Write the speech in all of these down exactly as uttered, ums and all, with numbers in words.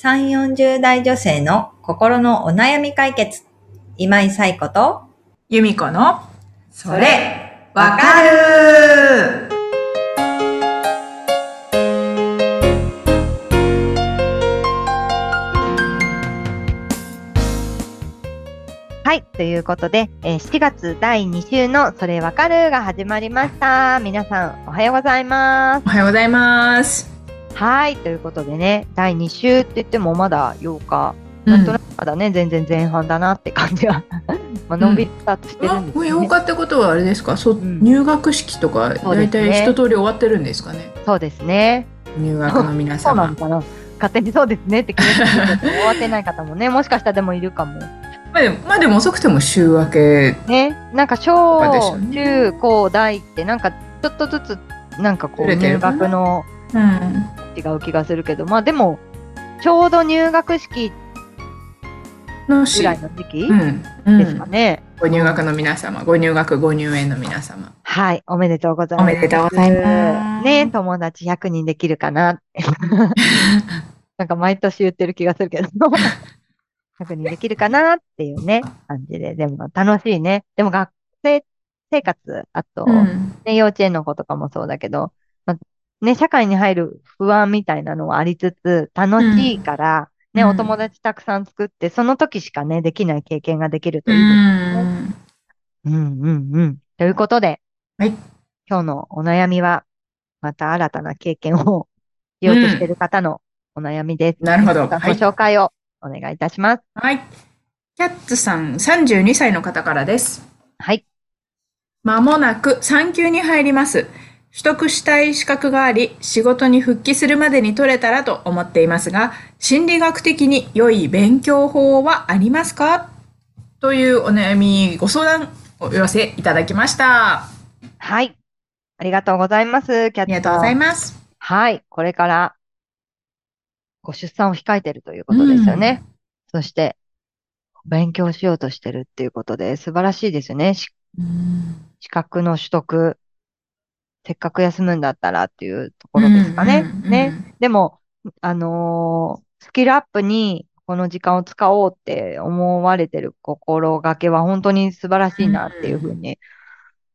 さんじゅう、よんじゅう代女性の心のお悩み解決。今井彩子と由美子のそれわかる。はい、ということで、えー、しちがつだいに週のそれわかるが始まりました。皆さんおはようございます。おはようございます。はい、ということでね、だいに週って言ってもまだようか、うん、なんとなくまだね、全然前半だなって感じはまあのんびりスタートしてるんですね、うん、もうようかってことはあれですか、そ、うん、入学式とか大体一通り終わってるんですかね。そうですね、入学の皆様そうなのかな、勝手にそうですねって決めてるけど終わってない方もね、もしかしたらでもいるかも。まあでも、まあ、でも遅くても週明けね、なんか小、ね、中高大ってなんかちょっとずつなんかこう入学の、うん違う気がするけど、まあでもちょうど入学式ぐらいの時期ですかね、うんうん、ご入学の皆様、ご入学ご入園の皆様、はい、おめでとうございます。おめでとうございますね。友達ひゃくにんできるかなってなんか毎年言ってる気がするけどひゃくにんできるかなっていうね感じで、でも楽しいね。でも学生生活、あと、うんね、幼稚園の子とかもそうだけどね、社会に入る不安みたいなのはありつつ、楽しいから、ね、うん、お友達たくさん作って、その時しかね、できない経験ができるという、ね。うん、うん、うん。ということで、はい、今日のお悩みは、また新たな経験をしようとしている方のお悩みです。うん、なるほど。ご紹介をお願いいたします。はい。キャッツさん、さんじゅうにさいの方からです。はい。まもなく産休に入ります。取得したい資格があり、仕事に復帰するまでに取れたらと思っていますが、心理学的に良い勉強法はありますか？というお悩み、ご相談お寄せいただきました。はい。ありがとうございます。キャッツさん。ありがとうございます。はい。これからご出産を控えているということですよね。うん、そして、勉強しようとしてるっていうことで、素晴らしいですよね。うん、資格の取得。せっかく休むんだったらっていうところですかね。うんうんうん、ね。でも、あのー、スキルアップにこの時間を使おうって思われてる心がけは本当に素晴らしいなっていうふうに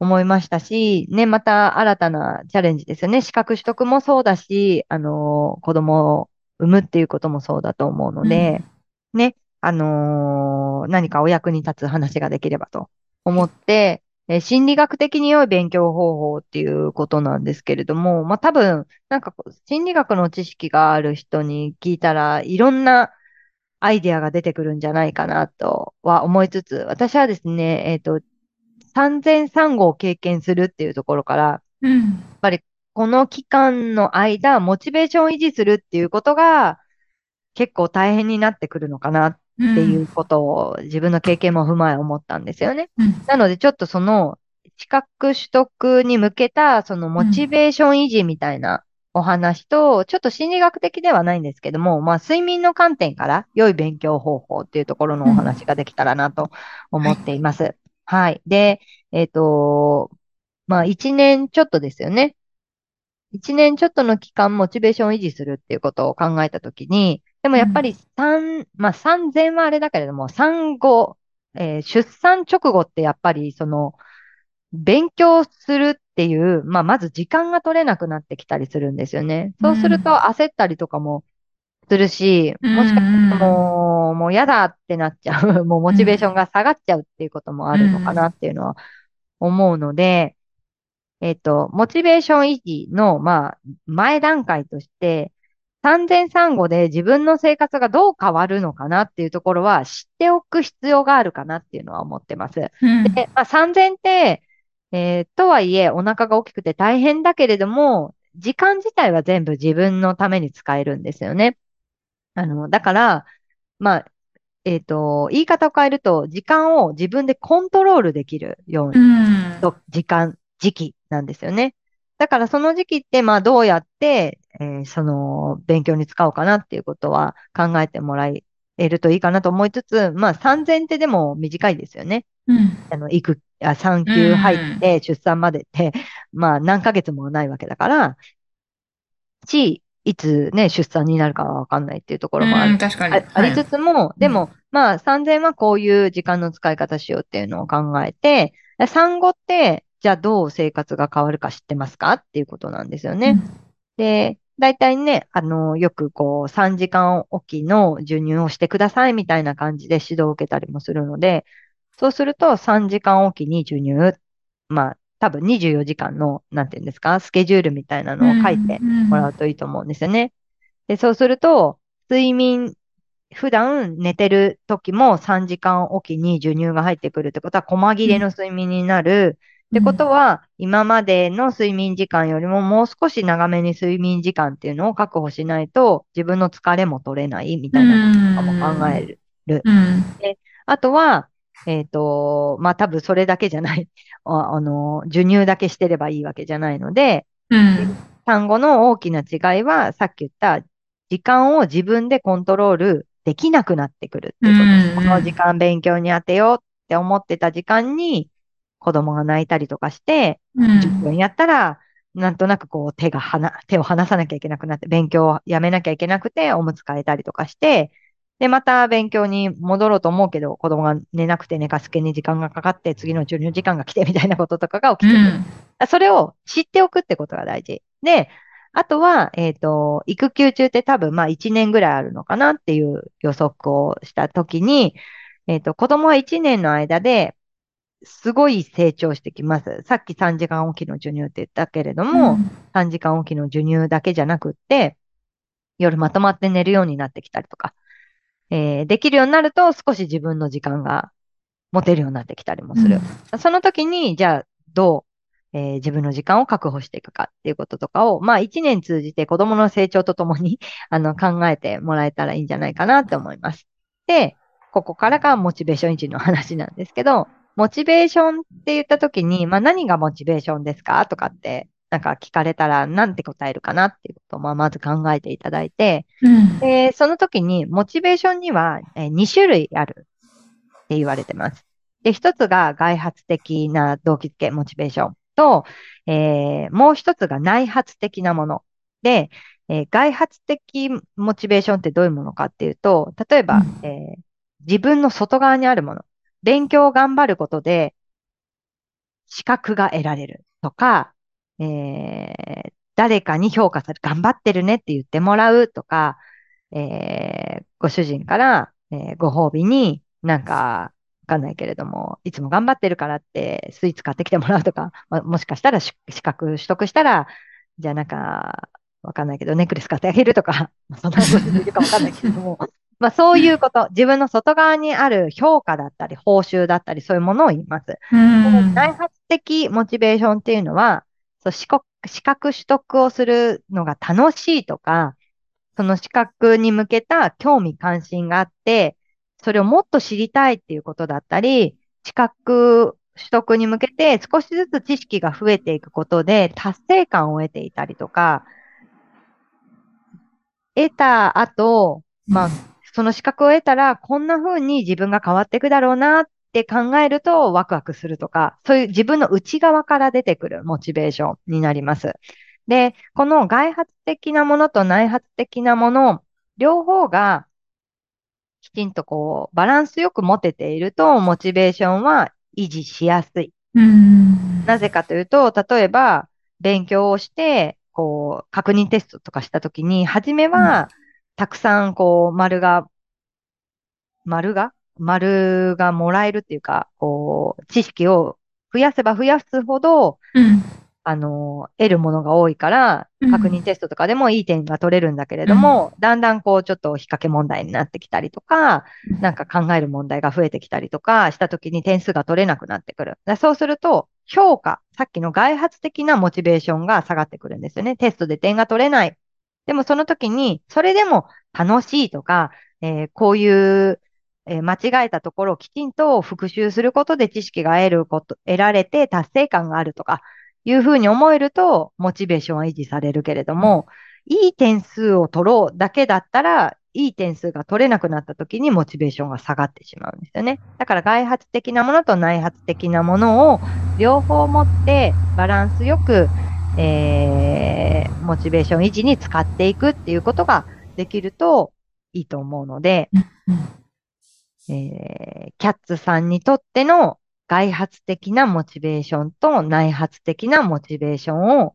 思いましたし、ね、また新たなチャレンジですよね。資格取得もそうだし、あのー、子供を産むっていうこともそうだと思うので、うん、ね、あのー、何かお役に立つ話ができればと思って、え、心理学的に良い勉強方法っていうことなんですけれども、まあ、多分、なんかこう、心理学の知識がある人に聞いたら、いろんなアイデアが出てくるんじゃないかなとは思いつつ、私はですね、えっと、産前産後を経験するっていうところから、うん、やっぱりこの期間の間、モチベーションを維持するっていうことが、結構大変になってくるのかな。っていうことを自分の経験も踏まえ思ったんですよね。うん、なのでちょっとその資格取得に向けたそのモチベーション維持みたいなお話と、ちょっと心理学的ではないんですけども、まあ睡眠の観点から良い勉強方法っていうところのお話ができたらなと思っています。うん、はい、はい。で、えっと、まあ一年ちょっとですよね。一年ちょっとの期間モチベーションを維持するっていうことを考えたときに、でもやっぱり産、うん、まあ産前はあれだけれども、産後、えー、出産直後ってやっぱりその、勉強するっていう、まあまず時間が取れなくなってきたりするんですよね。そうすると焦ったりとかもするし、うん、もしかしたらもう、もうやだってなっちゃう、もうモチベーションが下がっちゃうっていうこともあるのかなっていうのは思うので、えっと、モチベーション維持の、まあ、前段階として、産前産後で自分の生活がどう変わるのかなっていうところは知っておく必要があるかなっていうのは思ってます。うん、で、まあ、産前って、えー、とはいえお腹が大きくて大変だけれども、時間自体は全部自分のために使えるんですよね。あの、だから、まあ、えっと、言い方を変えると、時間を自分でコントロールできるように、うん、時間、時期なんですよね。だからその時期って、まあどうやって、えー、その勉強に使おうかなっていうことは考えてもらえるといいかなと思いつつ、まあ産前ってでも短いですよね。うん、あの、育、あ、産休入って出産までって、うん、まあ何ヶ月もないわけだから、し、いつね、出産になるかは分かんないっていうところもある。確かに。あ、ありつつも、はい、でも、まあ、産前はこういう時間の使い方しようっていうのを考えて、産後って、じゃあどう生活が変わるか知ってますかっていうことなんですよね。うん、で、大体ね、あの、よくこう、さんじかんおきの授乳をしてくださいみたいな感じで指導を受けたりもするので、そうするとさんじかんおきに授乳、まあ、多分にじゅうよじかんの、なんていうんですか、スケジュールみたいなのを書いてもらうといいと思うんですよね。で、そうすると、睡眠、普段寝てる時もさんじかんおきに授乳が入ってくるってことは、細切れの睡眠になる。ってことは、今までの睡眠時間よりももう少し長めに睡眠時間っていうのを確保しないと、自分の疲れも取れないみたいなこととかも考える。で、あとは、えっと、まあ、多分それだけじゃない。あ、あの、授乳だけしてればいいわけじゃないので、うん、産後の大きな違いは、さっき言った、時間を自分でコントロールできなくなってくるっていうことです。うん、この時間勉強に当てようって思ってた時間に、子供が泣いたりとかして、うん、じゅっぷんやったら、なんとなくこう手がはな、手を離さなきゃいけなくなって、勉強をやめなきゃいけなくて、おむつ替えたりとかして、で、また勉強に戻ろうと思うけど、子供が寝なくて寝かしつけに時間がかかって、次の授乳時間が来てみたいなこととかが起きてくる。うん、それを知っておくってことが大事。で、あとは、えっと、育休中って多分まあいちねんぐらいあるのかなっていう予測をしたときに、えっと、子供はいちねんの間ですごい成長してきます。さっきさんじかんおきの授乳って言ったけれども、うん、さんじかんおきの授乳だけじゃなくって、夜まとまって寝るようになってきたりとか、えー、できるようになると少し自分の時間が持てるようになってきたりもする。うん、その時に、じゃあどう、えー、自分の時間を確保していくかっていうこととかを、まあ一年通じて子供の成長とともにあの考えてもらえたらいいんじゃないかなと思います。で、ここからがモチベーション維持の話なんですけど、モチベーションって言った時に、まあ何がモチベーションですかとかって、なんか聞かれたらなんて答えるかなっていうことをまず考えていただいて、うん、でその時にモチベーションにはに種類あるって言われてます。で、一つが外発的な動機づけモチベーションと、えー、もう一つが内発的なもので、えー、外発的モチベーションってどういうものかっていうと、例えば、うん、えー、自分の外側にあるもの、勉強を頑張ることで資格が得られるとか、えー、誰かに評価され、頑張ってるねって言ってもらうとか、えー、ご主人から、えー、ご褒美になんか、わかんないけれども、いつも頑張ってるからってスイーツ買ってきてもらうとか、ま、もしかしたら資格取得したら、じゃあなんか、わかんないけど、ネックレス買ってあげるとか、そんなこと言うかわかんないけれども、まあそういうこと、自分の外側にある評価だったり、報酬だったり、そういうものを言います。内発的モチベーションっていうのは、資格、資格取得をするのが楽しいとか、その資格に向けた興味関心があって、それをもっと知りたいっていうことだったり、資格取得に向けて少しずつ知識が増えていくことで達成感を得ていたりとか、得た後、まあ、その資格を得たらこんな風に自分が変わっていくだろうなって、って考えるとワクワクするとか、そういう自分の内側から出てくるモチベーションになります。で、この外発的なものと内発的なもの、両方がきちんとこうバランスよく持てているとモチベーションは維持しやすい。うん。なぜかというと、例えば勉強をしてこう確認テストとかしたときに、初めはたくさんこう丸が、丸が丸がもらえるっていうか、こう、知識を増やせば増やすほど、うん、あの、得るものが多いから、確認テストとかでもいい点が取れるんだけれども、うん、だんだんこう、ちょっと引っ掛け問題になってきたりとか、なんか考える問題が増えてきたりとかしたときに点数が取れなくなってくる。そうすると、評価、さっきの外発的なモチベーションが下がってくるんですよね。テストで点が取れない。でもその時に、それでも楽しいとか、えー、こういう、えー、間違えたところをきちんと復習することで知識が得ること、得られて達成感があるとかいうふうに思えるとモチベーションは維持されるけれども、いい点数を取ろうだけだったら、いい点数が取れなくなった時にモチベーションが下がってしまうんですよね。だから外発的なものと内発的なものを両方持ってバランスよく、えー、モチベーション維持に使っていくっていうことができるといいと思うので、えー、キャッツさんにとっての外発的なモチベーションと内発的なモチベーションを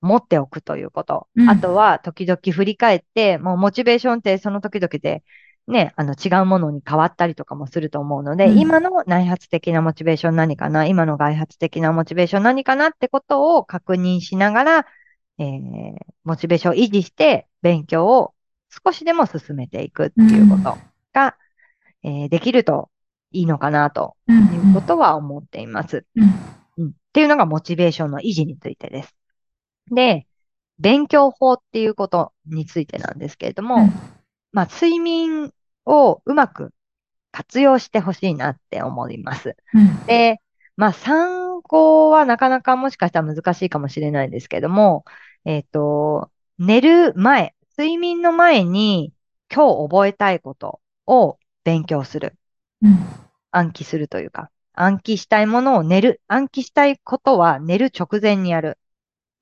持っておくということ。うん、あとは時々振り返って、もうモチベーションってその時々でね、あの違うものに変わったりとかもすると思うので、うん、今の内発的なモチベーション何かな、今の外発的なモチベーション何かなってことを確認しながら、えー、モチベーションを維持して勉強を少しでも進めていくっていうことが、うん、えー、できるといいのかなということは思っています、うんうん。っていうのがモチベーションの維持についてです。で、勉強法っていうことについてなんですけれども、うん、まあ、睡眠をうまく活用してほしいなって思います。うん、で、まあ、参考はなかなかもしかしたら難しいかもしれないんですけども、えっと、寝る前、睡眠の前に今日覚えたいことを勉強する。うん、暗記するというか、暗記したいものを寝る、暗記したいことは寝る直前にやる。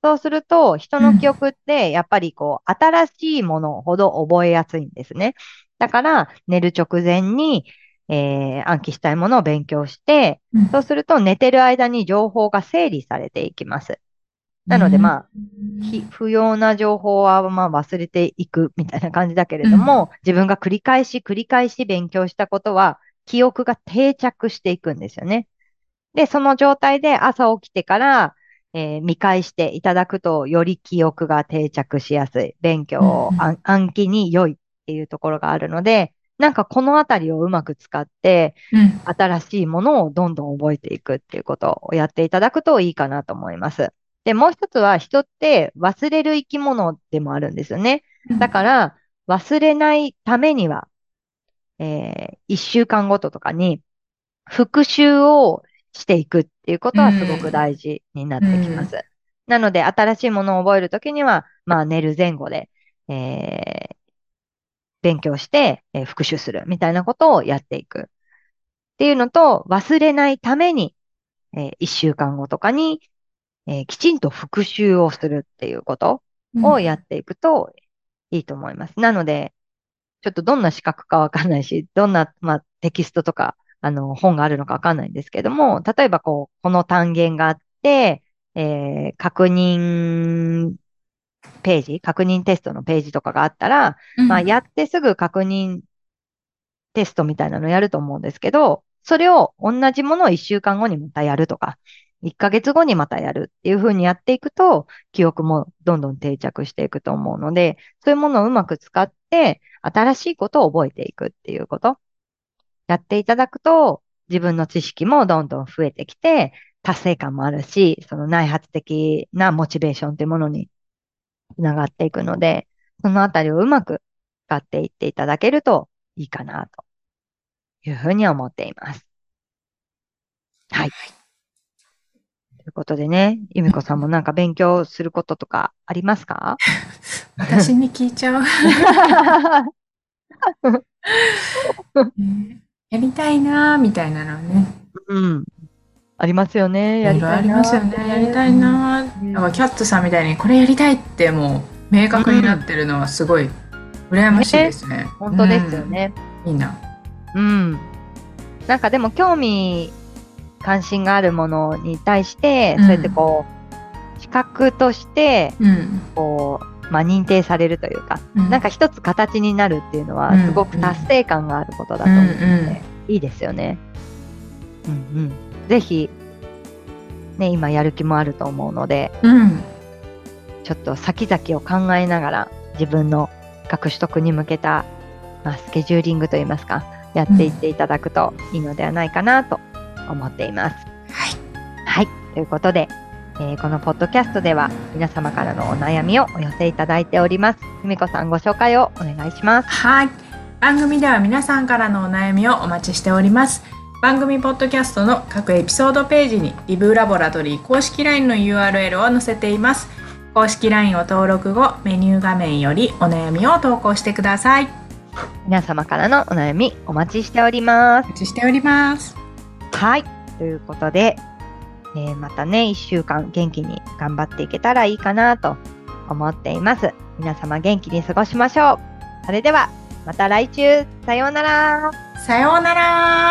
そうすると、人の記憶って、やっぱりこう、新しいものほど覚えやすいんですね。だから、寝る直前に、えー、暗記したいものを勉強して、そうすると、寝てる間に情報が整理されていきます。なので、まあ、不要な情報は、まあ、忘れていくみたいな感じだけれども、自分が繰り返し繰り返し勉強したことは、記憶が定着していくんですよね。で、その状態で朝起きてから、えー、見返していただくと、より記憶が定着しやすい。勉強を暗記に良いっていうところがあるので、なんかこのあたりをうまく使って、うん、新しいものをどんどん覚えていくっていうことをやっていただくといいかなと思います。で、もう一つは人って忘れる生き物でもあるんですよね。だから忘れないためには、えー、一週間ごととかに復習をしていくっていうことはすごく大事になってきます。うん、なので、新しいものを覚えるときには、まあ、寝る前後で、えー、勉強して、えー、復習するみたいなことをやっていくっていうのと、忘れないために、えー、一週間後とかに、えー、きちんと復習をするっていうことをやっていくといいと思います。うん、なので、ちょっとどんな資格かわかんないし、どんな、まあ、テキストとか、あの、本があるのかわかんないんですけども、例えばこう、この単元があって、えー、確認ページ、確認テストのページとかがあったら、うん、まあ、やってすぐ確認テストみたいなのやると思うんですけど、それを同じものをいっしゅうかんごにまたやるとか、いっかげつごにまたやるっていう風にやっていくと、記憶もどんどん定着していくと思うので、そういうものをうまく使って、新しいことを覚えていくっていうこと。やっていただくと、自分の知識もどんどん増えてきて、達成感もあるし、その内発的なモチベーションというものにつながっていくので、そのあたりをうまく使っていっていただけるといいかな、というふうに思っています。はい。ということでね、由美子さんもなんか勉強することとかありますか？私に聞いちゃう。やりたいなーみたいなのね。うん。ありますよね。やりたいなー。やりたいなー。キャッツさんみたいにこれやりたいってもう明確になってるのはすごい羨ましいですね。本当ですよね。いいな。うん。なんかでも興味関心があるものに対して、うん、そうやってこう資格として、うん、こう。まあ、認定されるというか、うん、なんか一つ形になるっていうのはすごく達成感があることだと思うので、うんうん、いいですよね。うんうん、ぜひ、ね、今やる気もあると思うので、うん、ちょっと先々を考えながら自分の資格取得に向けた、まあ、スケジューリングといいますか、やっていっていただくといいのではないかなと思っています。はい、はい、ということで、えー、このポッドキャストでは皆様からのお悩みをお寄せいただいております。由美子さん、ご紹介をお願いします。はい、番組では皆さんからのお悩みをお待ちしております。番組ポッドキャストの各エピソードページにリブラボラトリー公式 ライン の ユーアールエル を載せています。公式 ライン を登録後、メニュー画面よりお悩みを投稿してください。皆様からのお悩みお待ちしております。お待ちしております。はい、ということでえー、またねいっしゅうかん元気に頑張っていけたらいいかなと思っています。皆様元気に過ごしましょう。それではまた来週、さようなら。さようなら。